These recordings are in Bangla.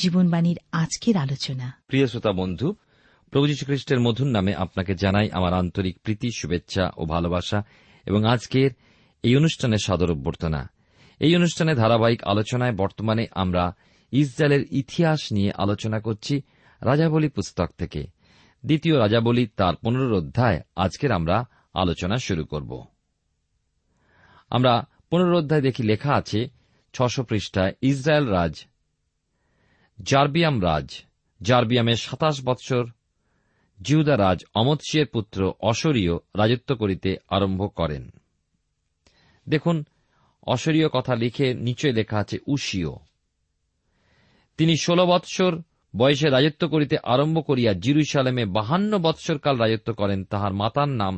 জীবনবাণীর আজকের আলোচনা। প্রিয় শ্রোতা বন্ধু, প্রভু যীশু খ্রিস্টের মধুর নামে আপনাকে জানাই আমার আন্তরিক প্রীতি, শুভেচ্ছা ও ভালোবাসা এবং আজকের এই অনুষ্ঠানে সাদর অভ্যর্থনা। এই অনুষ্ঠানে ধারাবাহিক আলোচনায় বর্তমানে আমরা ইসরায়েলের ইতিহাস নিয়ে আলোচনা করছি রাজাবলি পুস্তক থেকে। দ্বিতীয় রাজাবলি তার 15 অধ্যায় আজকের আমরা আলোচনা শুরু করব। আমরা 15 অধ্যায় দেখি, লেখা আছে 600 পৃষ্ঠায়, ইসরায়েল রাজ যারবিয়াম রাজ, যারবিয়ামের 27 বৎসর যিহূদা রাজ অমৎসের পুত্র অসরীয় রাজত্ব করিতে আরম্ভ করেন। দেখুন, অসরীয় কথা লিখে নিচে লেখা আছে উষিয়। তিনি 16 বৎসর বয়সে রাজত্ব করিতে আরম্ভ করিয়া জিরুষালেমে 52 বৎসর কাল রাজত্ব করেন। তাহার মাতার নাম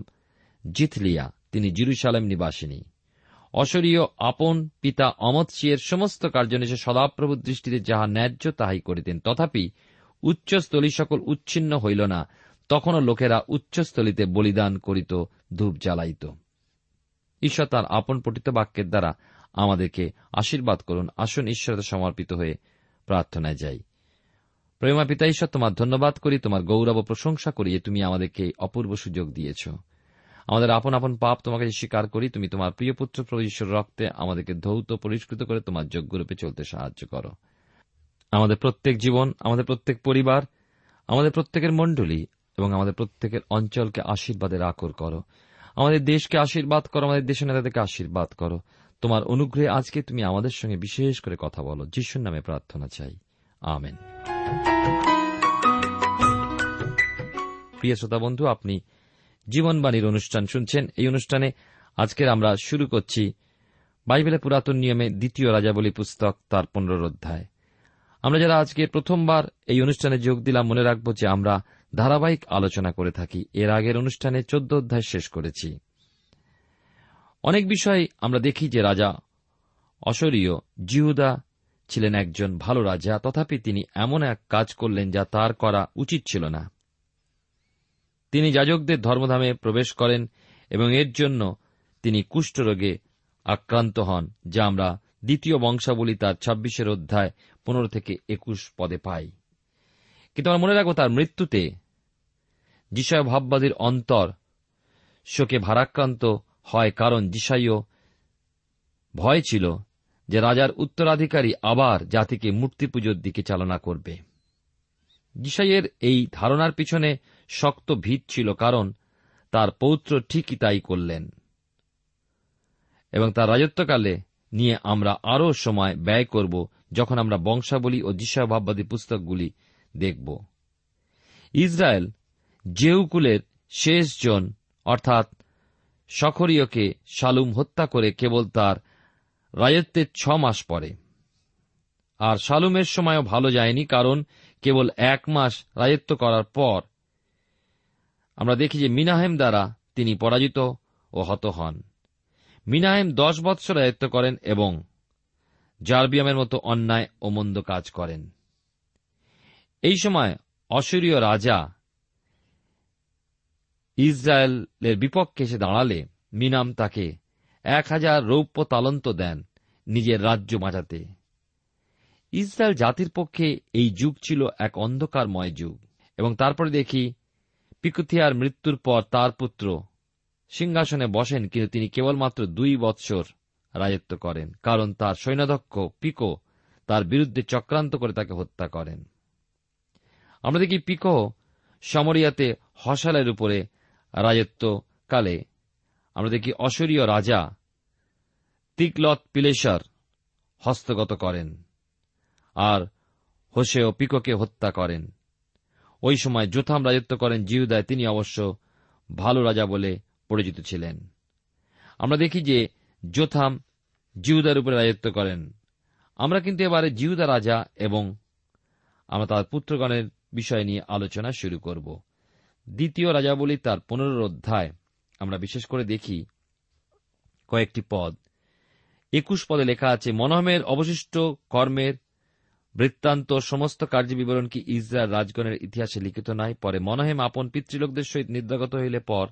জিথলিয়া, তিনি যিরুশালেম নিবাসিনী। অসরীয় আপন পিতা অমৎসিয়ের সমস্ত কার্যনিশে সদাপ্রভুর দৃষ্টিতে যাহা ন্যায্য তাহাই করিতেন। তথাপি উচ্চস্থলী সকল উচ্ছিন্ন হইল না, তখনও লোকেরা উচ্চস্থলীতে বলিদান করিত, ধূপ জ্বালাইত। ঈশ্বর তাঁর আপন পঠিত বাক্যের দ্বারা আমাদেরকে আশীর্বাদ করুন। আসুন ঈশ্বরকে সমর্পিত হয়ে প্রার্থনায় যাই। প্রেমা পিতা ঈশ্বর, তোমার ধন্যবাদ করি, তোমার গৌরব ও প্রশংসা করি যে তুমি আমাদেরকে অপূর্ব সুযোগ দিয়েছ। আমাদের আপন আপন পাপ তোমাকে স্বীকার করি। তুমি তোমার প্রিয় পুত্র প্রভু যীশুর রক্তে আমাদেরকে ধৌত পরিষ্কৃত করে তোমার যোগ্যরূপে চলতে সাহায্য করো। আমাদের প্রত্যেক জীবন, আমাদের প্রত্যেক পরিবার, আমাদের প্রত্যেকের মণ্ডলী এবং আমাদের প্রত্যেকের অঞ্চলকে আশীর্বাদের আকর করো। আমাদের দেশকে আশীর্বাদ করো, আমাদের দেশের নেতাদেরকে আশীর্বাদ করো। তোমার অনুগ্রহে আজকে তুমি আমাদের সঙ্গে বিশেষ করে কথা বলো। যিশুর নামে প্রার্থনা চাই, আমেন। প্রিয় শ্রোতা বন্ধু, আপনি জীবনবাণীর অনুষ্ঠান শুনছেন। এই অনুষ্ঠানে আজকের আমরা শুরু করছি বাইবেলের পুরাতন নিয়মে দ্বিতীয় রাজাবলি পুস্তক তার 15 অধ্যায়। আমরা যারা আজকে প্রথমবার এই অনুষ্ঠানে যোগ দিলাম, মনে রাখব যে আমরা ধারাবাহিক আলোচনা করে থাকি। এর আগের অনুষ্ঠানে 14 অধ্যায় শেষ করেছি। অনেক বিষয় আমরা দেখি যে রাজা অসরীয় যিহূদা ছিলেন একজন ভালো রাজা, তথাপি তিনি এমন এক কাজ করলেন যা তার করা উচিত ছিল না। তিনি যাজকদের ধর্মধামে প্রবেশ করেন এবং এর জন্য তিনি কুষ্ঠরোগে আক্রান্ত হন, যা আমরা দ্বিতীয় বংশাবলী তার 26 অধ্যায় 15 থেকে 21 পদে পাই। কিন্তু আমরা মনে রাখব, তার মৃত্যুতে যিশাইয় ভাববাদীর অন্তর শোকে ভারাক্রান্ত হয়, কারণ যিশাইয় ভয় ছিল যে রাজার উত্তরাধিকারী আবার জাতিকে মূর্তি পুজোর দিকে চালনা করবে। যিশাইয়ের এই ধারণার পিছনে শক্ত ভিত ছিল, কারণ তার পৌত্র ঠিকই তাই করলেন এবং তার রাজত্বকালে নিয়ে আমরা আরও সময় ব্যয় করব, যখন আমরা বংশাবলী ও যিশাইয় ভাববাদী পুস্তকগুলি দেখব। ইসরায়েল জেউকুলের শেষজন অর্থাৎ শখরীয়কে শালুম হত্যা করে কেবল তার রাজত্বের 6 মাস পরে। আর শালুমের সময়ও ভালো যায়নি, কারণ কেবল 1 মাস রাজত্ব করার পর আমরা দেখি যে মনহেম দ্বারা তিনি পরাজিত ও হত হন। মনহেম 10 বৎসর রাজত্ব করেন এবং যারবিয়ামের মতো অন্যায় ও মন্দ কাজ করেন। এই সময় অসরীয় রাজা ইসরায়েলের বিপক্ষে এসে দাঁড়ালে মনহেম তাকে 1000 রৌপ্য তালন্ত দেন নিজের রাজ্য বাঁচাতে। ইসরায়েল জাতির পক্ষে এই যুগ ছিল এক অন্ধকারময় যুগ। এবং তারপরে দেখি পিকুথিয়ার মৃত্যুর পর তার পুত্র সিংহাসনে বসেন, কিন্তু তিনি কেবলমাত্র 2 বৎসর রাজত্ব করেন, কারণ তার সৈন্যদক্ষ পিকো তার বিরুদ্ধে চক্রান্ত করে তাকে হত্যা করেন। আমরা দেখি পিকহ শমরিয়াতে হসালের উপরে রাজত্বকালে আমরা দেখি অসরীয় রাজা তিগ্লৎ-পিলেষর হস্তগত করেন আর হোশেও পিকহকে হত্যা করেন। ওই সময় যোথম রাজত্ব করেন যিহূদায়। তিনি অবশ্য ভালো রাজা বলে পরিচিত ছিলেন। আমরা দেখি যে যোথম যিহূদার উপরে রাজত্ব করেন। আমরা কিন্তু এবারে যিহূদা রাজা এবং আমরা তার পুত্রগণের বিষয় নিয়ে আলোচনা শুরু করব। দ্বিতীয় রাজাবলি তার 15 অধ্যায় আমরা বিশেষ করে দেখি কয়েকটি পদ। 21 পদে লেখা আছে, মনহেমের অবশিষ্ট কর্মের বৃত্তান্ত সমস্ত কার্যবিবরণ কি ইসরায়েল রাজগণের ইতিহাসে লিখিত নাই? পরে মনহেম আপন পিতৃলোকদের সহিত নিদ্রাগত হইলে পর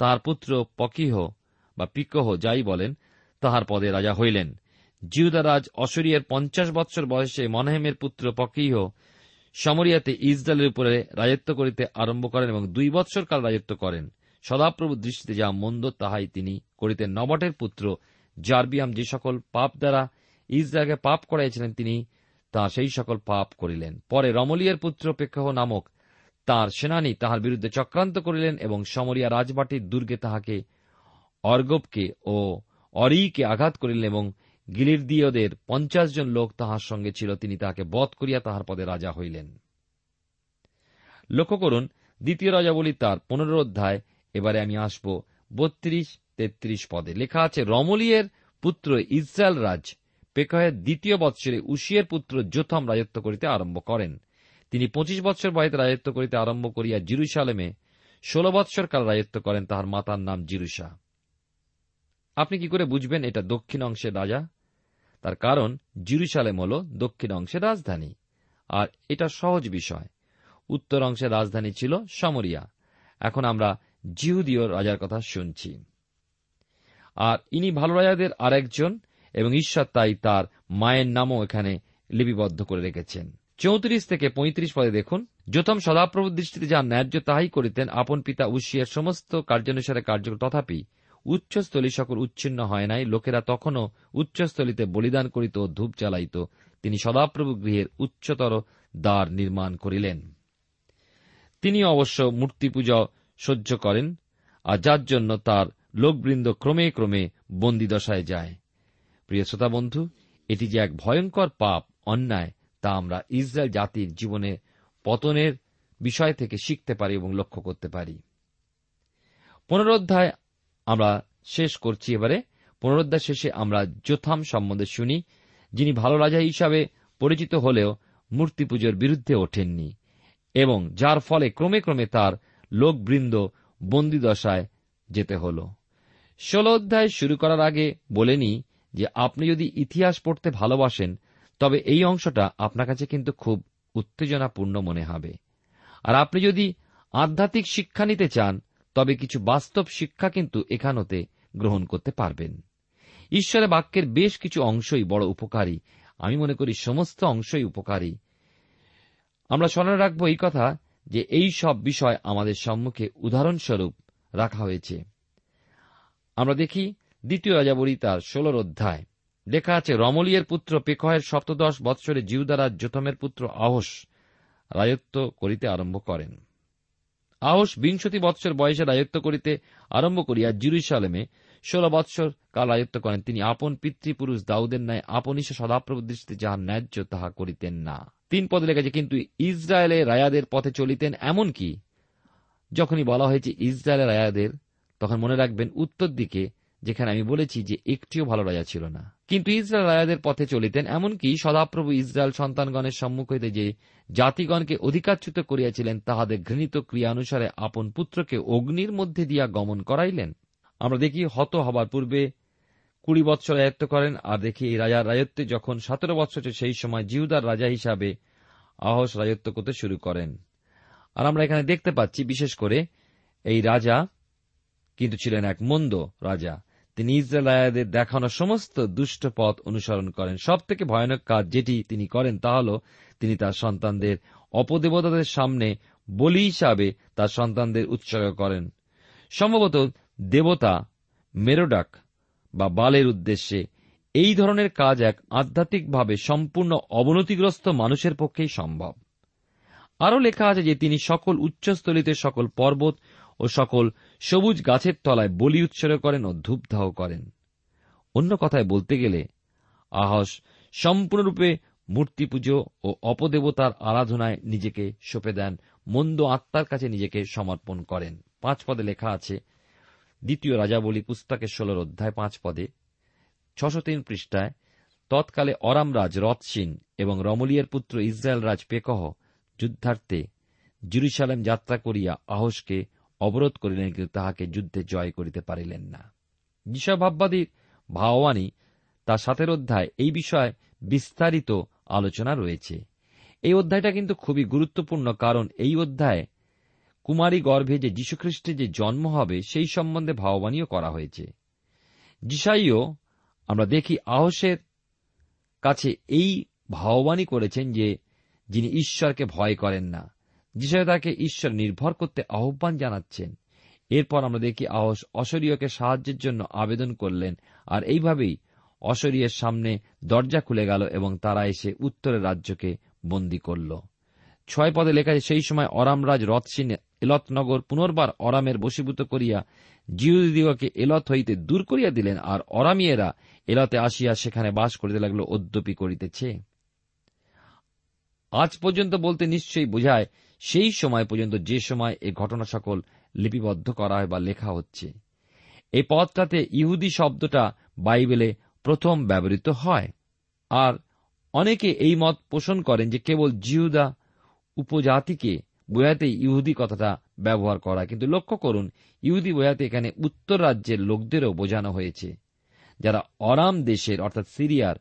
তাহার পুত্র পকিহ বা পিকহ যাই বলেন তাহার পদে রাজা হইলেন। যিহূদারাজ অসরিয়ের 50 বৎসর বয়সে মনহেমের পুত্র পকিহ শমরিয়াতে ইসরায়েলের উপরে রাজত্ব করিতে আরম্ভ করেন এবং 2 বৎসর কাল রাজত্ব করেন। সদাপ্রভু দৃষ্টিতে যা মন্দ তাহাই তিনি করিতেন। নবটের পুত্র যারবিয়াম যে সকল পাপ দ্বারা ইসরায়েলকে পাপ করাইছিলেন তিনি তা সেই সকল পাপ করিলেন। পরে রমলিয়ের পুত্র পকিহ নামক তাঁর সেনানী তাহার বিরুদ্ধে চক্রান্ত করিলেন এবং শমরিয়া রাজবাটির দুর্গে তাহাকে অর্গবকে ও অরিয়কে আঘাত করিলেন এবং গিলিরদীয়দের 50 জন লোক তাহার সঙ্গে ছিল। তিনি তাহাকে বধ করিয়া তাহার পদে রাজা হইলেন। লক্ষ্য করুন, দ্বিতীয় রাজাবলি তার 15 অধ্যায়। এবারে আমি আসব 32-33 পদে। লেখা আছে, রমলিয়ের পুত্র ইসরায়েল রাজ পেকহের 2য় বৎসরে উষিয়ের পুত্র যোথম রাজত্ব করিতে আরম্ভ করেন। তিনি 25 বৎসর বয়সে রাজত্ব করিতে আরম্ভ করিয়া জিরুষালেমে 16 বৎসর কাল রাজত্ব করেন। তাহার মাতার নাম জিরুষা। আপনি কি করে বুঝবেন এটা দক্ষিণ অংশের রাজা? তার কারণ জিরুশালেম হল দক্ষিণ অংশের রাজধানী, আর এটা সহজ বিষয়। উত্তর অংশের রাজধানী ছিল শমরিয়া। এখন আমরা যিহূদীয় রাজার কথা শুনছি, আর ইনি ভালো রাজাদের আরেকজন এবং ঈশ্বর তাই তার মায়ের নামও এখানে লিপিবদ্ধ করে রেখেছেন। 34-35 পদে দেখুন, যোথম সদাপ্রভুর দৃষ্টিতে যা ন্যায্য তাহাই করিতেন। আপন পিতা উষিয়ের সমস্ত কার্যানুসারে কার্য, তথাপি উচ্চস্থলী সকল উচ্ছিন্ন হয় নাই। লোকেরা তখনও উচ্চস্থলীতে বলিদান করিত ও ধূপ জ্বালাইত। তিনি সদাপ্রভু গৃহের উচ্চতর দ্বার নির্মাণ করিলেন। তিনি অবশ্য মূর্তি পূজা সহ্য করেন, আর যার জন্য তার লোকবৃন্দ ক্রমে ক্রমে বন্দীদশায় যায়। প্রিয় শ্রোতা বন্ধু, এটি যে এক ভয়ঙ্কর পাপ, অন্যায়, তা আমরা ইসরায়েল জাতির জীবনে পতনের বিষয় থেকে শিখতে পারি এবং লক্ষ্য করতে পারি। 15 অধ্যায় আমরা শেষ করছি। এবারে 15 অধ্যায় শেষে আমরা যোথম সম্বন্ধে শুনি, যিনি ভালো রাজা হিসাবে পরিচিত হলেও মূর্তি পুজোর বিরুদ্ধে ওঠেননি এবং যার ফলে ক্রমে ক্রমে তার লোকবৃন্দ বন্দীদশায় যেতে হল। 16 অধ্যায় শুরু করার আগে বলে নি যে আপনি যদি ইতিহাস পড়তে ভালোবাসেন তবে এই অংশটা আপনার কাছে কিন্তু খুব উত্তেজনাপূর্ণ মনে হবে। আর আপনি যদি আধ্যাত্মিক শিক্ষা নিতে চান তবে কিছু বাস্তব শিক্ষা কিন্তু এখান হতে গ্রহণ করতে পারবেন। ঈশ্বরের বাক্যের বেশ কিছু অংশই বড় উপকারী। আমি মনে করি সমস্ত অংশই উপকারী। আমরা স্মরণে রাখব এই কথা যে এই সব বিষয় আমাদের সম্মুখে উদাহরণস্বরূপ রাখা হয়েছে। আমরা দেখি দ্বিতীয় রাজাবলি তার 16 অধ্যায়। লেখা আছে, রমলিয়ের পুত্র পেকহের 17 বৎসরে যিহূদারাজ যোথমের পুত্র আহস রাজত্ব করিতে আরম্ভ করেন। আহস 20 বৎসর বয়সে রাজত্ব করিতে আরম্ভ করিয়া জিরুশালেমে 16 বৎসর কাল রাজত্ব করেন। তিনি আপন পিতৃপুরুষ দাউদের ন্যায় আপন ঈশ্বর সদাপ্রভুর দৃষ্টিতে যাহা ন্যায্য তাহা করিতেন না। 3 পদে লেখা আছে, কিন্তু ইসরায়েলে রায়াদের পথে চলিতেন। এমনকি যখনই বলা হয়েছে ইসরায়েলের রায়াদের, তখন মনে রাখবেন উত্তর দিকে, যেখানে আমি বলেছি যে একটিও ভালো রাজা ছিল না, কিন্তু ইসরায়েল রায়াদের পথে চলিতেন। এমনকি সদাপ্রভু ইসরায়েল সন্তানগণের সম্মুখ হইতে যে জাতিগণকে অধিকারচ্যুত করিয়াছিলেন তাহাদের ঘৃণিত ক্রিয়ানুসারে আপন পুত্রকে অগ্নির মধ্যে দিয়া গমন করাইলেন। আমরা দেখি হত হবার পূর্বে 20 বৎসর রাজত্ব করেন। আর দেখি এই রাজার রাজত্বে যখন 17 বৎসর সেই সময় যিহূদার রাজা হিসাবে আহস রাজত্ব করতে শুরু করেন। আর আমরা এখানে দেখতে পাচ্ছি বিশেষ করে এই রাজা কিন্তু ছিলেন এক মন্দ রাজা। তিনি ইসরায়েলের দেখানো সমস্ত দুষ্ট পথ অনুসরণ করেন। সবথেকে ভয়ানক কাজ যেটি তিনি করেন তা হল তিনি তার সন্তানদের অপদেবতাদের সামনে বলি হিসাবে তার সন্তানদের উৎসর্গ করেন, সম্ভবত দেবতা মেরোডাক বা বালের উদ্দেশ্যে। এই ধরনের কাজ এক আধ্যাত্মিকভাবে সম্পূর্ণ অবনতিগ্রস্ত মানুষের পক্ষেই সম্ভব। আরও লেখা আছে যে তিনি সকল উচ্চস্থলিতে সকল পর্বত ও সকল সবুজ গাছের তলায় বলি উৎসর্গ করেন ও ধূপধাহ করেন। অন্য কথায় বলতে গেলে আহস সম্পূর্ণরূপে মূর্তি পুজো ও অপদেবতার আরাধনায় নিজেকে সঁপে দেন, মন্দ আত্মার কাছে নিজেকে সমর্পণ করেন। 5 পদে লেখা আছে, দ্বিতীয় রাজাবলি পুস্তকের 16 অধ্যায় 5 পদে, 603 পৃষ্ঠায়, তৎকালে অরামরাজ রৎসীন এবং রমলিয়ের পুত্র ইসরায়েল রাজ পেকহ যুদ্ধার্থে যিরূশালেম যাত্রা করিয়া আহসকে অবরোধ করিলেন, কিন্তু তাহাকে যুদ্ধে জয় করিতে পারিলেন না। যিশাভাববাদীর ভাওয়ানী তার 7 অধ্যায় এই বিষয়ে বিস্তারিত আলোচনা রয়েছে। এই অধ্যায়টা কিন্তু খুবই গুরুত্বপূর্ণ, কারণ এই অধ্যায়ে কুমারী গর্ভে যে যীশুখ্রিস্টের যে জন্ম হবে সেই সম্বন্ধে ভাববাণীও করা হয়েছে। যিশাইয় আমরা দেখি আহসের কাছে এই ভাববাণী করেছেন যে যিনি ঈশ্বরকে ভয় করেন না। যিশাইয় তাকে ঈশ্বর নির্ভর করতে আহ্বান জানাচ্ছেন। এরপর আমরা দেখি আহস অসরীয়কে সাহায্যের জন্য আবেদন করলেন, আর এইভাবেই অসরীয়ের সামনে দরজা খুলে গেল এবং তারা এসে উত্তরের রাজ্যকে বন্দী করল। 6 পদে লেখা আছে, সেই সময় অরামরাজ রৎসীন এলত নগর পুনর্বার অরামের বশীভূত করিয়া যিহূদীগণকে এলত হইতে দূর করিয়া দিলেন, আর অরামিয়েরা এলতে আসিয়া সেখানে বাস করিতে লাগল, অদ্যপি করিতেছে। আজ পর্যন্ত বলতে নিশ্চয়ই বোঝায় সেই সময় পর্যন্ত যে সময় এ ঘটনা সকল লিপিবদ্ধ করা হয় বা লেখা হচ্ছে। এই পদটাতে ইহুদি শব্দটা বাইবেলে প্রথম ব্যবহৃত হয়, আর অনেকে এই মত পোষণ করেন যে কেবল যিহূদা উপজাতিকে বোঝাতে ইহুদি কথাটা ব্যবহার করা। কিন্তু লক্ষ্য করুন, ইহুদি বোঝাতে এখানে উত্তর রাজ্যের লোকদেরও বোঝানো হয়েছে, যারা অরাম দেশের অর্থাৎ সিরিয়ার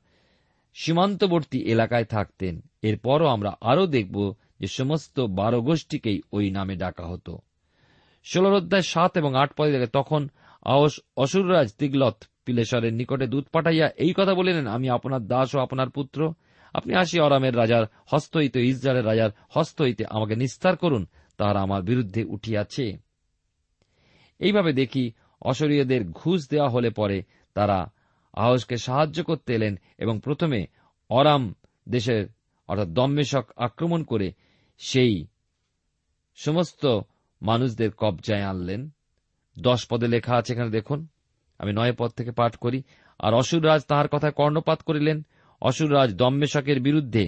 সীমান্তবর্তী এলাকায় থাকতেন। এরপরও আমরা আরও দেখব যে সমস্ত 12 গোষ্ঠীকেই ওই নামে ডাকা হতো। 16 অধ্যায় 7 এবং 8 পদে দেখে, তখন আহস অসুররাজ তিগ্লৎ-পিলেষরের নিকটে দূত পাঠাইয়া এই কথা বলিলেন, আমি আপনার দাস ও আপনার পুত্র, আপনি আসি অরামের রাজার হস্ত হইতে, ইসরায়েলের রাজার হস্ত হইতে আমাকে নিস্তার করুন, তাহারা আমার বিরুদ্ধে উঠিয়াছে। এইভাবে দেখি অসরীয়দের ঘুষ দেওয়া হলে পরে তারা আহসকে সাহায্য করতে এলেন এবং প্রথমে অরাম দেশের অর্থাৎ দম্মেশক আক্রমণ করে সেই সমস্ত মানুষদের কবজায় আনলেন। 10 পদে লেখা আছে, এখানে দেখুন, আমি 9 পদ থেকে পাঠ করি, আর অসুররাজ তাহার কথায় কর্ণপাত করিলেন, অসুররাজ দম্মেশকের বিরুদ্ধে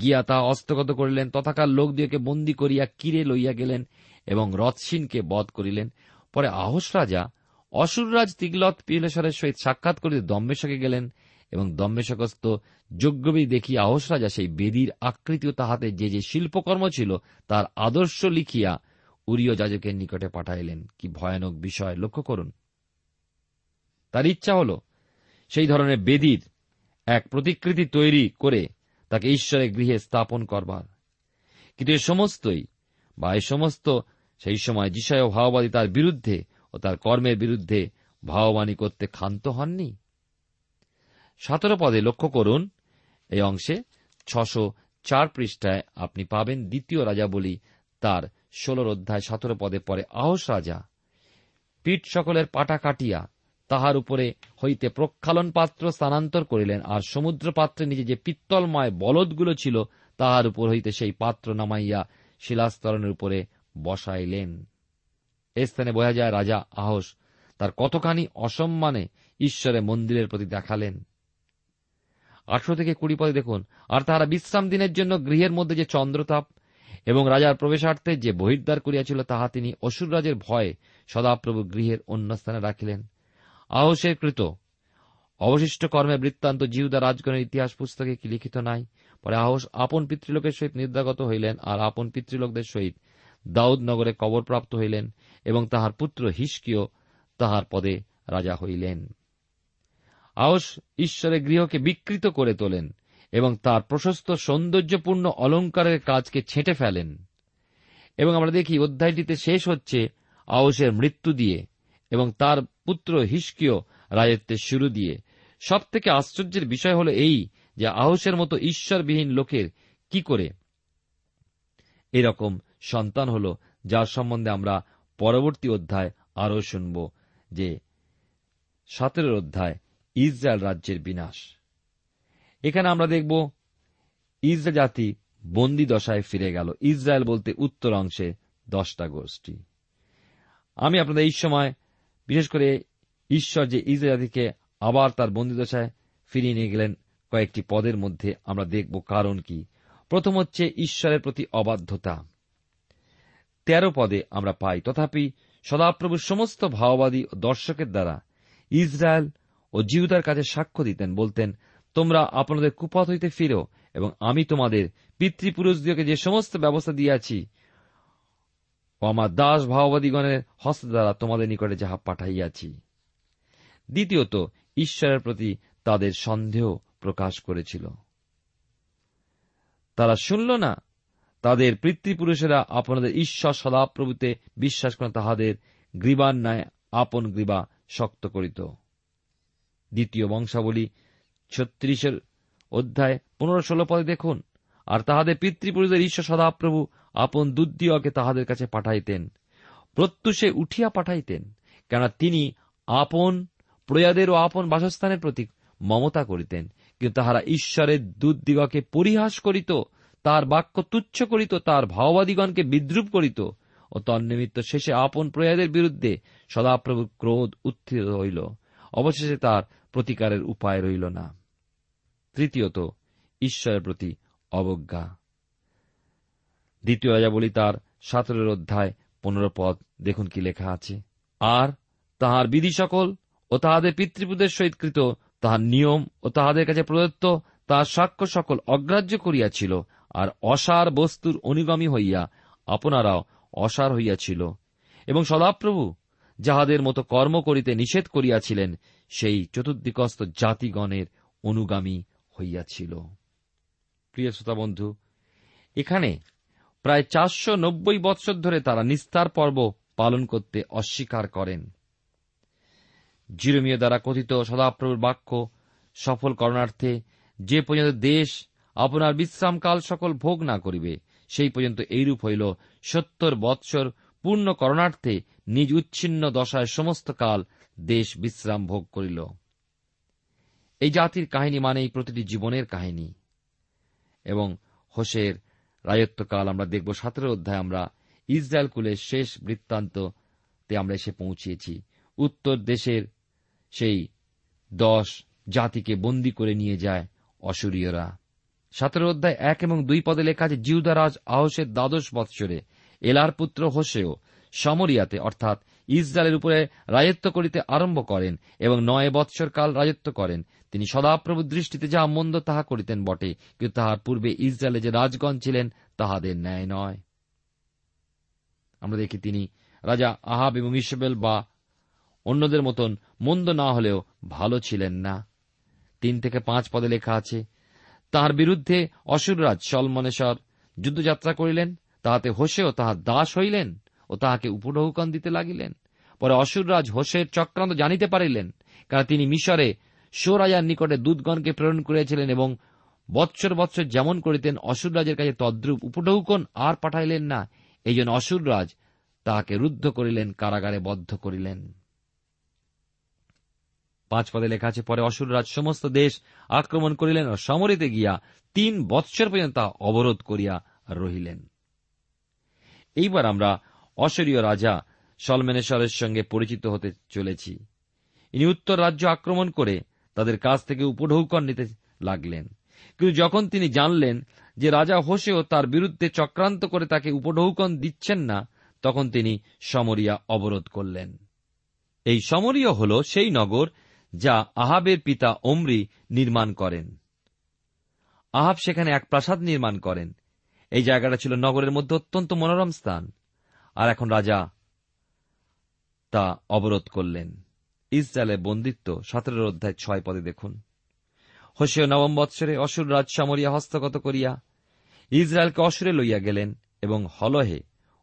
গিয়া তা হস্তগত করিলেন, তথাকার লোকদিগকে বন্দী করিয়া কিরে লইয়া গেলেন এবং রৎসীনকে বধ করিলেন। পরে আহস রাজা অসুররাজ তিগ্লৎ-পিলেষরের সহিত সাক্ষাৎ করিতে দম্মেশকে গেলেন এবং দম্মেশকস্থ যজ্ঞবেদী দেখি আহস রাজা সেই বেদীর আকৃতি ও তাহাতে যে যে শিল্পকর্ম ছিল তার আদর্শ লিখিয়া উরিয় যাজকের নিকটে পাঠাইলেন। কি ভয়ানক বিষয়! লক্ষ্য করুন, তার ইচ্ছা হল সেই ধরনের বেদীর এক প্রতিকৃতি তৈরি করে তাকে ঈশ্বরের গৃহে স্থাপন করবার। কিন্তু এ সমস্ত সেই সময় যিশায় ভাববাদী তার বিরুদ্ধে ও তার কর্মের বিরুদ্ধে ভাববাণী করতে ক্ষান্ত হননি। 17 পদে লক্ষ্য করুন, এই অংশে 604 পৃষ্ঠায় আপনি পাবেন দ্বিতীয় রাজাবলি তার 16 অধ্যায় 17 পদে, পরে আহস রাজা পিঠ সকলের পাটা কাটিয়া তাহার উপরে হইতে প্রক্ষালন পাত্র স্থানান্তর করিলেন, আর সমুদ্র পাত্রে নিজে যে পিত্তলময় বলদগুলো ছিল তাহার উপর হইতে সেই পাত্র নামাইয়া শিলাস্তরণের উপরে বসাইলেন। এ স্থানে বোঝা যায় রাজা আহস তার কতখানি অসম্মানে ঈশ্বরের মন্দিরের প্রতি দেখালেন। 18 থেকে 20 পদে দেখুন, আর তাহারা বিশ্রাম দিনের জন্য গৃহের মধ্যে যে চন্দ্রতাপ এবং রাজার প্রবেশার্থে যে বহির্দ্বার করিয়াছিল তাহা তিনি অসুররাজের ভয়ে সদাপ্রভু গৃহের অন্য স্থানে রাখিলেন। আহসের কৃত অবশিষ্ট কর্মের বৃত্তান্ত যিহূদা রাজগণের ইতিহাস পুস্তকে কি লিখিত নাই? পরে আহস আপন পিতৃলোকের সহিত নিদ্রাগত হইলেন, আর আপন পিতৃলোকদের সহিত দাউদ নগরে কবরপ্রাপ্ত হইলেন, এবং তাহার পুত্র হিসকিয় তাহার পদে রাজা হইলেন। আহস ঈশ্বরের গৃহকে বিকৃত করে তোলেন এবং তার প্রশস্ত সৌন্দর্যপূর্ণ অলঙ্কারের কাজকে ছেঁটে ফেলেন। এবং আমরা দেখি অধ্যায়টিতে শেষ হচ্ছে আহসের মৃত্যু দিয়ে এবং তার পুত্র হিসকিয় রাজত্বের শুরু দিয়ে। সবথেকে আশ্চর্যের বিষয় হল এই যে আহসের মতো ঈশ্বরবিহীন লোকের কি করে এরকম সন্তান হল, যার সম্বন্ধে আমরা পরবর্তী অধ্যায় আরও শুনব, যে 17 অধ্যায় ইসরায়েল রাজ্যের বিনাশ। এখানে আমরা দেখব ইসরায়েল জাতি বন্দি দশায় ফিরে গেল, ইসরায়েল বলতে উত্তর অংশে 10টা গোষ্ঠী। আমি আপনাদের এই সময় বিশেষ করে ঈশ্বর যে ইসরায়েলকে আবার তার বন্দি দশায় ফিরিয়ে নিয়ে গেলেন কয়েকটি পদের মধ্যে আমরা দেখব কারণ কি। প্রথম হচ্ছে ঈশ্বরের প্রতি অবাধ্যতা। 13 পদে আমরা পাই, তথাপি সদাপ্রভুর সমস্ত ভাববাদী ও দর্শকের দ্বারা ইসরায়েল ও যিহূদার কাছে সাক্ষ্য দিতেন, বলতেন, তোমরা আপনাদের কুপথ হইতে ফিরো এবং আমি তোমাদের পিতৃপুরুষদিগকে যে সমস্ত ব্যবস্থা দিয়াছি ও আমার দাস ভাববাদীগণের হস্ত দ্বারা তোমাদের নিকটে যাহা পাঠাইয়াছি। দ্বিতীয়ত, ঈশ্বরের প্রতি তাদের সন্দেহ প্রকাশ করেছিল। তারা শুনল না, তাদের পিতৃপুরুষেরা আপনাদের ঈশ্বর সদাপ্রভুতে বিশ্বাস করে তাহাদের গ্রীবার ন্যায় আপন গ্রীবা শক্ত করিত। দ্বিতীয় বংশাবলী 36 অধ্যায় 15-16 পদে দেখুন, আর তাহাদের পিতৃপুরুষদের ঈশ্বর সদাপ্রভু আপন দুর্দিয়কে তাহাদের কাছে পাঠাইতেন, প্রত্যুষে উঠিয়া পাঠাইতেন, কেননা তিনি আপন প্রজাদের ও আপন বাসস্থানের প্রতি মমতা করিতেন। কিন্তু তাহারা ঈশ্বরের দুর্দিগকে পরিহাস করিত, তার বাক্য তুচ্ছ করিত, তার ভাববাদীগণকে বিদ্রুপ করিত ও তন্নিমিত্ত শেষে আপন প্রয়াদের বিরুদ্ধে সদাপ্রভুর ক্রোধ উত্থিত হইল, অবশেষে তার প্রতিকারের উপায় রইল না। তৃতীয়ত, ঈশ্বরের প্রতি অবজ্ঞা। দ্বিতীয় রাজাবলি তার 17 অধ্যায় 15 পদ দেখুন কি লেখা আছে, আর তাহার বিধি সকল ও তাহাদের পিতৃপুদের সহিত কৃত তাহার নিয়ম ও তাহাদের কাছে প্রদত্ত তাহার সাক্ষ্য সকল অগ্রাহ্য করিয়াছিল, আর অসার বস্তুর অনুগামী হইয়া আপনারাও অসার হইয়াছিল, এবং সদাপ্রভু যাহাদের মতো কর্ম করিতে নিষেধ করিয়াছিলেন সেই চতুর্দিকস্থ জাতিগণের অনুগামী হইয়াছিল। প্রিয় শ্রোতা বন্ধু, এখানে প্রায় 490 বৎসর ধরে তারা নিস্তার পর্ব পালন করতে অস্বীকার করেন। যিরমিয় দ্বারা কথিত সদাপ্রভুর বাক্য সফল করণার্থে যে পর্যন্ত দেশ আপনার বিশ্রামকাল সকল ভোগ না করিবে সেই পর্যন্ত এইরূপ হইল, 70 বৎসর পূর্ণ করণার্থে নিজ উচ্ছিন্ন দশায় সমস্ত কাল দেশ বিশ্রাম ভোগ করিল। এই জাতির কাহিনী মানেই প্রতিটি জীবনের কাহিনী। এবং হোশের রাজত্বকাল আমরা দেখব 17 অধ্যায়। আমরা ইসরায়েল কুলের শেষ বৃত্তান্ততে আমরা এসে পৌঁছিয়েছি। উত্তর দেশের সেই 10 জাতিকে বন্দী করে নিয়ে যায় অসরীয়রা। 17 অধ্যায় 1 এবং 2 পদে লেখা আছে, যিহূদারাজ আহসের 12 বৎসরে এলার পুত্র হোশেও শমরিয়াতে অর্থাৎ ইসরায়েলের উপরে রাজত্ব করিতে আরম্ভ করেন এবং 9 বৎসর কাল রাজত্ব করেন। তিনি সদাপ্রভুর দৃষ্টিতে যা মন্দ তাহা করিতেন বটে, কিন্তু তাহার পূর্বে ইসরায়েলে যে রাজগণ ছিলেন তাহাদের ন্যায় নয়। আমরা দেখি তিনি রাজা আহাব এবং ইসবেল বা অন্যদের মতন মন্দ না হলেও ভালো ছিলেন না। 3-5 পদে লেখা আছে, তাহার বিরুদ্ধে অসুররাজ সলমনেশ্বর যুদ্ধযাত্রা করিলেন, তাহাতে হোশেও তাহার দাস হইলেন ও তাহাকে উপঢৌকন দিতে লাগিলেন। পরে অসুররাজ হোশের চক্রান্ত জানিতে পারিলেন, কারণ তিনি মিশরে সোরাজার নিকটে দূতগণকে প্রেরণ করিয়াছিলেন এবং বৎসর বৎসর যেমন করিতেন অসুররাজের কাছে তদ্রূপ উপঢৌকন আর পাঠাইলেন না। এই জন্য অসুররাজ তাহাকে রুদ্ধ করিলেন, কারাগারে বদ্ধ করিলেন। 5 পদে লেখা আছে, পরে অসুররাজ সমস্ত দেশ আক্রমণ করিলেন ও শমরিয়াতে গিয়া 3 বৎসর পর্যন্ত তা অবরোধ করিয়া রহিলেন। এইবার আমরা অসরীয় রাজা সলমেনেশ্বরের সঙ্গে পরিচিত হতে চলেছি। ইনি উত্তর রাজ্য আক্রমণ করে তাদের কাছ থেকে উপঢৌকন নিতে লাগলেন, কিন্তু যখন তিনি জানলেন যে রাজা হোশেও তার বিরুদ্ধে চক্রান্ত করে তাকে উপঢৌকন দিচ্ছেন না, তখন তিনি শমরিয়া অবরোধ করলেন। এই শমরিয়া হল সেই নগর যা আহাবের পিতা ওমরি নির্মাণ করেন। আহাব সেখানে এক প্রাসাদ নির্মাণ করেন। এই জায়গাটা ছিল নগরের মধ্যে অত্যন্ত মনোরম স্থান, আর এখন রাজা তা অবরোধ করলেন। ইসরায়েলের বন্দিত্ব 17 অধ্যায় 6 পদে দেখুন, হোশেও 9 বৎসরে অসুররাজ শমরিয়া হস্তগত করিয়া ইসরায়েলকে অসুরে লইয়া গেলেন এবং হলহে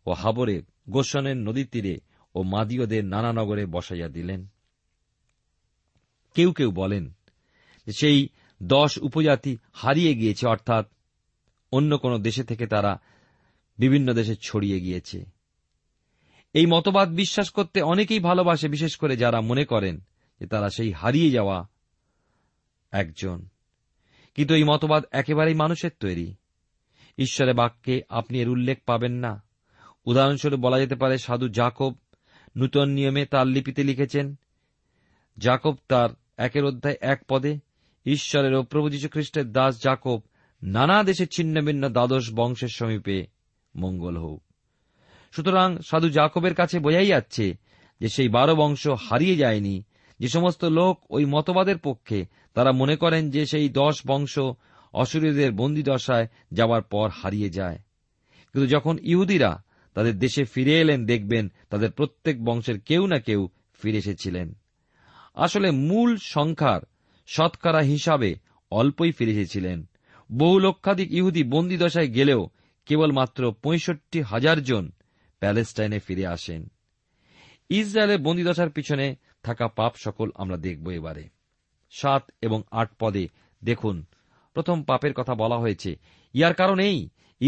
ও হাবরে গোশনের নদী তীরে ও মাদীয়দের নানা নগরে বসাইয়া দিলেন। কেউ কেউ বলেন সেই 10 উপজাতি হারিয়ে গিয়েছে, অর্থাৎ অন্য কোন দেশে থেকে তারা বিভিন্ন দেশে ছড়িয়ে গিয়েছে। এই মতবাদ বিশ্বাস করতে অনেকেই ভালোবাসে, বিশেষ করে যারা মনে করেন যে তারা সেই হারিয়ে যাওয়া একজন। কিন্তু এই মতবাদ একেবারেই মানুষের তৈরি। ঈশ্বরের বাক্যে আপনি এর উল্লেখ পাবেন না। উদাহরণস্বরূপ বলা যেতে পারে, সাধু জাকব নূতন নিয়মে তার লিপিতে লিখেছেন। জাকব তার 1:1 ঈশ্বরের ও প্রভু যীশু খ্রিস্টের দাস জাকব নানা দেশে ছিন্নভিন্ন 12 বংশের সমীপে মঙ্গল হোক। সুতরাং সাধু জাকবের কাছে বোঝাই যাচ্ছে যে সেই 12 বংশ হারিয়ে যায়নি। যে সমস্ত লোক ওই মতবাদের পক্ষে, তারা মনে করেন যে সেই 10 বংশ অসরীয়দের বন্দী দশায় যাওয়ার পর হারিয়ে যায়। কিন্তু যখন ইহুদিরা তাদের দেশে ফিরে এলেন, দেখবেন তাদের প্রত্যেক বংশের কেউ না কেউ ফিরে এসেছিলেন। আসলে মূল সংখ্যার শতকরা হিসাবে অল্পই ফিরে এসেছিলেন। বহু লক্ষাধিক ইহুদি বন্দী দশায় গেলেও কেবলমাত্র 65,000 জন প্যালেস্টাইনে ফিরে আসেন। ইসরায়েলের বন্দী দশার পিছনে থাকা পাপ সকল আমরা দেখব। এবারে 7 এবং 8 দেখুন, প্রথম পাপের কথা বলা হয়েছে। ইয়ার কারণেই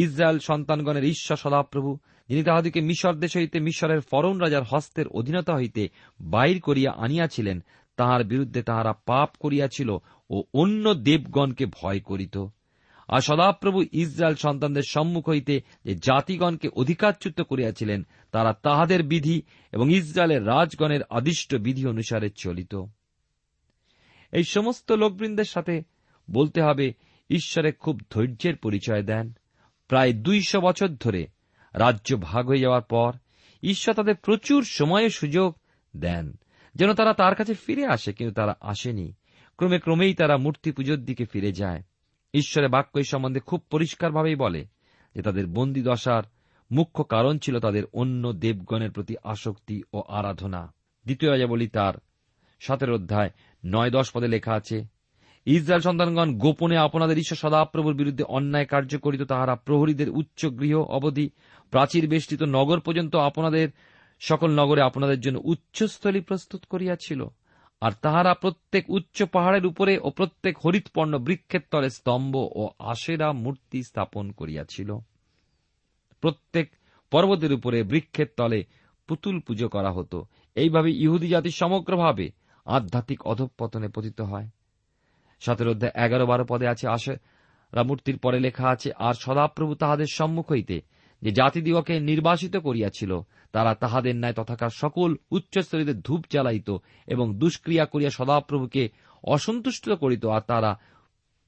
ইসরায়েল সন্তানগণের ঈশ্বর সদাপ্রভু, যিনি তাহাদিকে মিশর দেশ হইতে মিশরের ফরৌন রাজার হস্তের অধীনতা হইতে বাইর করিয়া আনিয়াছিলেন, তাহার বিরুদ্ধে তাহারা পাপ করিয়াছিল ও অন্য দেবগণকে ভয় করিত। আর সদাপ্রভু ইসরায়েল সন্তানদের সম্মুখ হইতে যে জাতিগণকে অধিকারচ্যুত করিয়াছিলেন, তারা তাহাদের বিধি এবং ইসরায়েলের রাজগণের আদিষ্ট বিধি অনুসারে চলিত। এই সমস্ত লোকবৃন্দের সাথে বলতে হবে, ঈশ্বরে খুব ধৈর্যের পরিচয় দেন। প্রায় 200 ধরে রাজ্য ভাগ হয়ে যাওয়ার পর ঈশ্বর তাদের প্রচুর সময়ে সুযোগ দেন যেন তারা তার কাছে ফিরে আসে, কিন্তু তারা আসেনি। ক্রমে ক্রমেই তারা মূর্তি পুজোর দিকে ফিরে যায়। ঈশ্বরের বাক্য এই সম্বন্ধে খুব পরিষ্কারভাবেই বলে যে তাদের বন্দী দশার মুখ্য কারণ ছিল তাদের অন্য দেবগণের প্রতি আসক্তি ও আরাধনা। দ্বিতীয় রাজাবলি তার 17:9-10 লেখা আছে, ইসরায়েল সন্তানগণ গোপনে আপনাদের ঈশ্বর সদাপ্রভুর বিরুদ্ধে অন্যায় কার্য করিত। তাহারা প্রহরীদের উচ্চ গৃহ অবধি প্রাচীর বেষ্টিত নগর পর্যন্ত আপনাদের সকল নগরে আপনাদের জন্য উচ্চস্থলী প্রস্তুত করিয়াছিল। আর তাহারা প্রত্যেক উচ্চ পাহাড়ের উপরে ও প্রত্যেক হরিৎপর্ণ বৃক্ষের তলে স্তম্ভ ও আশেরা মূর্তি স্থাপন করিয়াছিল। প্রত্যেক পর্বতের উপরে বৃক্ষের তলে পুতুল পুজো করা হতো। এইভাবে ইহুদি জাতি সমগ্রভাবে আধ্যাত্মিক অধঃপতনে পতিত হয়। 17:11-12 আছে, আশেরা মূর্তির পরে লেখা আছে, আর সদাপ্রভু তাহাদের সম্মুখ হইতে যে জাতিদিগকে নির্বাসিত করিয়াছিল, তারা তাহাদের ন্যায় তথাকার সকল উচ্চস্থলীদের ধূপ জ্বালাইত এবং দুষ্ক্রিয়া করিয়া সদাপ্রভুকে অসন্তুষ্ট করিত। আর তারা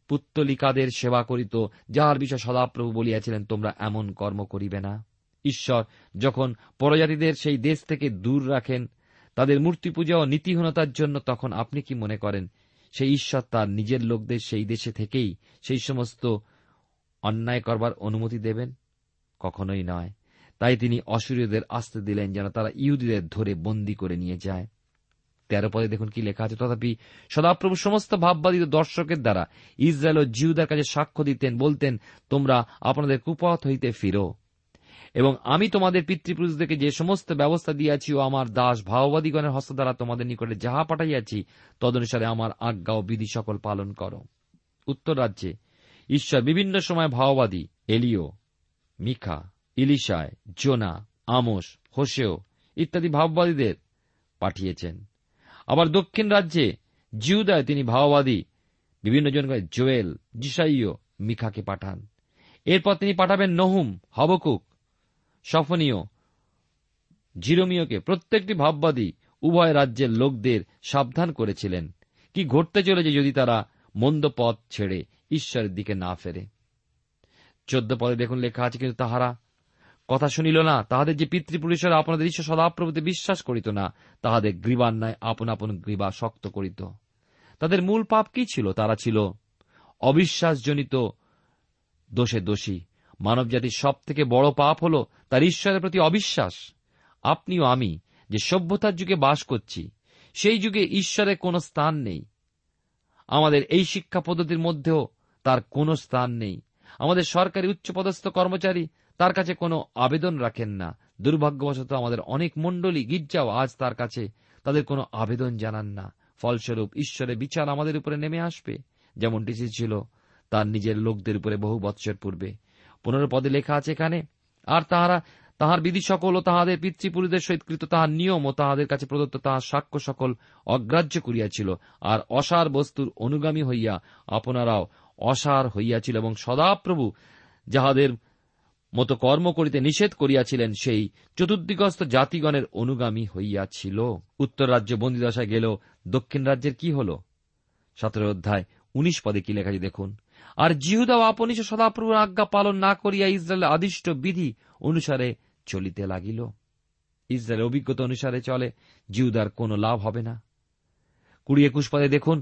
পুত্তলিকাদের সেবা করিত, যাহার বিষয়ে সদাপ্রভু বলিয়াছিলেন, তোমরা এমন কর্ম করিবে না। ঈশ্বর যখন পরজাতিদের সেই দেশ থেকে দূর রাখেন তাদের মূর্তি পূজা ও নীতিহীনতার জন্য, তখন আপনি কি মনে করেন সেই ঈশ্বর তার নিজের লোকদের সেই দেশে থেকেই সেই সমস্ত অন্যায় করবার অনুমতি দেবেন? কখনোই নয়। তাই তিনি অসুরীয়দের আসতে দিলেন যেন তারা ইহুদিদের ধরে বন্দী করে নিয়ে যায়। 13 দেখুন কি লেখা আছে, তথাপি সদাপ্রভু সমস্ত ভাববাদী দর্শকের দ্বারা ইসরায়েল ও যিহূদার কাছে সাক্ষ্য দিতেন, বলতেন, তোমরা আপনাদের কুপথ হইতে ফিরো, এবং আমি তোমাদের পিতৃপুরুষদেরকে যে সমস্ত ব্যবস্থা দিয়াছি ও আমার দাস ভাববাদীগণের হস্ত দ্বারা তোমাদের নিকটে যাহা পাঠাইয়াছি তদনুসারে আমার আজ্ঞা ও বিধি সকল পালন করো। উত্তর রাজ্যে ঈশ্বর বিভিন্ন সময় ভাববাদী এলিও, মিখা, ইলিশায়, জোনা, আমোস, হোশেও ইত্যাদি ভাববাদীদের পাঠিয়েছেন। আবার দক্ষিণ রাজ্যে যিহূদায় তিনি ভাববাদী বিভিন্ন জনকে জোয়েল, যিশাইয়, মিখাকে পাঠান। এরপর তিনি পাঠাবেন নহুম, হবকুক, সফনীয়, জিরমিয়কে। প্রত্যেকটি ভাববাদী উভয় রাজ্যের লোকদের সাবধান করেছিলেন কি ঘটতে চলেছে যদি তারা মন্দ পথ ছেড়ে ঈশ্বরের দিকে না ফেরে। 14 দেখুন লেখা আছে, কিন্তু তাহারা কথা শুনিল না। তাহাদের যে পিতৃপুরুষেরা আপনাদের ঈশ্বর সদাপ্রভুতে বিশ্বাস করিত না, তাহাদের গ্রীবার ন্যায় আপন আপন গ্রীবা শক্ত করিত। তাদের মূল পাপ কি ছিল? তারা ছিল অবিশ্বাসজনিত দোষে দোষী। মানবজাতির সব থেকে বড় পাপ হল তার ঈশ্বরের প্রতি অবিশ্বাস। আপনিও আমি যে সভ্যতার যুগে বাস করছি, সেই যুগে ঈশ্বরের কোনো স্থান নেই। আমাদের এই শিক্ষা পদ্ধতির মধ্যেও তার কোনো স্থান নেই। আমাদের সরকারি উচ্চপদস্থ কর্মচারী তার কাছে কোনো আবেদন রাখেন না। দুর্ভাগ্যবশত আমাদের অনেক মণ্ডলী, গির্জাও আজ তার কাছে তাদের কোনো আবেদন জানান না। ফলস্বরূপ ঈশ্বরের বিচার আমাদের উপরে নেমে আসবে, যেমনটি ছিল তার নিজের লোকদের উপরে বহু বৎসর পূর্বে। 15 লেখা আছে এখানে, আর তাহারা তাহার বিধি সকল ও তাহাদের পিতৃপুরুষদের সহিত কৃত তাহার নিয়ম ও তাহাদের কাছে প্রদত্ত তাহার সাক্ষ্য সকল অগ্রাহ্য করিয়াছিল। আর অসার বস্তুর অনুগামী হইয়া আপনারাও অসার হইয়াছিল, এবং সদাপ্রভু যাহাদের মতো কর্ম করিতে নিষেধ করিয়াছিলেন, সেই চতুর্দিগস্ত জাতিগণের অনুগামী হইয়াছিল। উত্তর রাজ্য বন্দিদশায় গেল, দক্ষিণ রাজ্যের কি হল? 17 অধ্যায় 19 পদে কি লেখা আছে দেখুন, আর যিহূদা ও আপনিশ সদাপ্রভুর আজ্ঞা পালন না করিয়া ইসরায়েলের আদিষ্ট বিধি অনুসারে চলিতে লাগিল। ইসরায়েলের অভিজ্ঞতা অনুসারে চলে, যিহূদার কোন লাভ হবে না। 20-21 পদে দেখুন,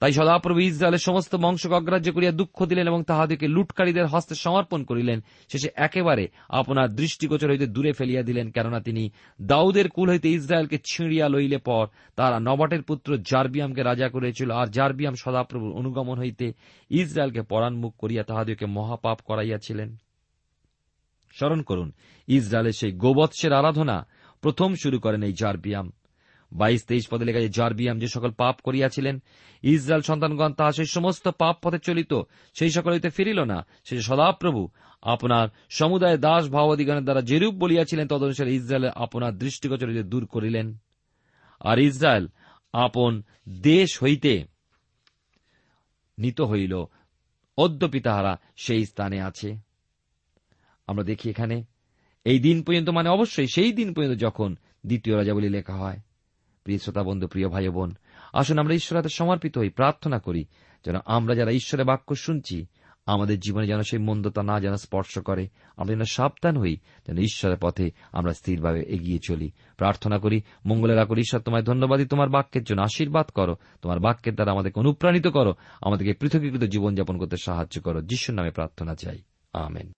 তাই সদাপ্রভু ইসরায়েলের সমস্ত বংশকে অগ্রাহ্য করিয়া দুঃখ দিলেন এবং তাহাদেরকে লুটকারীদের হস্তে সমর্পণ করিলেন। শেষে একেবারে আপনার দৃষ্টিগোচর হইতে দূরে ফেলিয়া দিলেন, কেননা তিনি দাউদের কুল হইতে ইসরায়েলকে ছিঁড়িয়া লইলে পর তারা নবাটের পুত্র যারবিয়ামকে রাজা করেছিল। আর যারবিয়াম সদাপ্রভুর অনুগমন হইতে ইসরায়েলকে পরাণমুখ করিয়া তাহাদেরকে মহাপাপ করাইয়াছিলেন। স্মরণ করুন, ইসরায়েলের সেই গোবৎসের আরাধনা প্রথম শুরু করেন এই যারবিয়াম। 22-23 পদে লেখা, যারবিয়াম যে সকল পাপ করিয়াছিলেন, ইসরায়েল সন্তানগণ তাহা সেই সমস্ত পাপ পথে চলিত, সেই সকল হইতে ফিরিল না। সে সদাপ্রভু আপনার সমুদায় দাস ভাবাদিগণের দ্বারা যেরূপ বলিয়াছিলেন, তদনুসারে ইসরায়েল আপনার দৃষ্টিগোচর হইতে দূর করিলেন। আর ইসরায়েল আপন দেশ হইতে নিত হইল, অদ্যপি তাহারা সেই স্থানে আছে। আমরা দেখি এখানে এই দিন পর্যন্ত, মানে অবশ্যই সেই দিন পর্যন্ত যখন দ্বিতীয় রাজাবলি লেখা হয়। প্রিয় শ্রোতা বন্ধু, প্রিয় ভাই বোন, আসুন আমরা ঈশ্বরের হাতে সমর্পিত হই। প্রার্থনা করি যেন আমরা যারা ঈশ্বরের বাক্য শুনছি, আমাদের জীবনে যেন সেই মন্দতা না যেন স্পর্শ করে, আমরা যেন সাবধান হই, যেন ঈশ্বরের পথে আমরা স্থিরভাবে এগিয়ে চলি। প্রার্থনা করি, মঙ্গলের আকর ঈশ্বর তোমায় ধন্যবাদী, তোমার বাক্যের জন্য আশীর্বাদ করো, তোমার বাক্যের দ্বারা আমাদেরকে অনুপ্রাণিত করো, আমাদেরকে পৃথকীকৃত জীবনযাপন করতে সাহায্য করো। যিশুর নামে প্রার্থনা চাই, আমেন।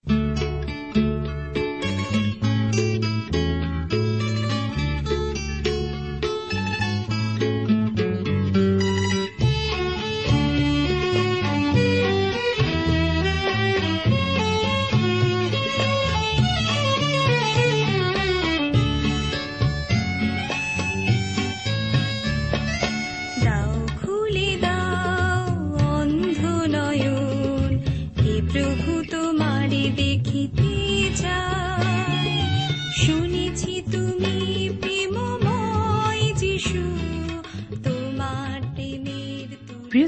প্রিয়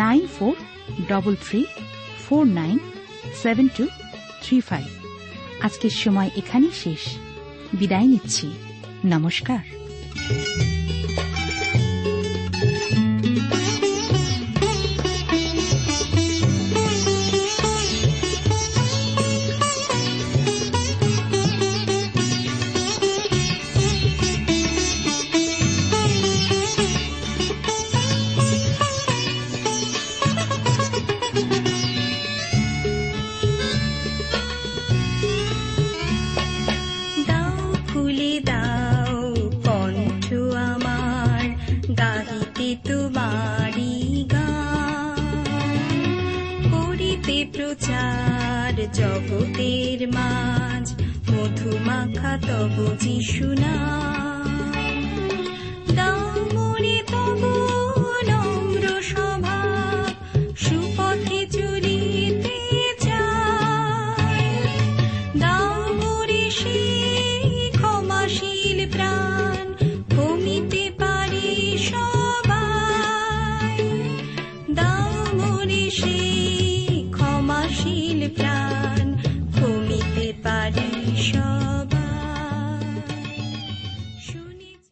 9433497235। আজকের সময় এখানেই শেষ, বিদায় নিচ্ছি, নমস্কার। জগতের মাঝ মধু মাখা তব যিশু নাম, দাও মনে তব নম্র স্বভাব, সুপথে চলিতে চাই, দাও মনে সেই ঈশ্বর।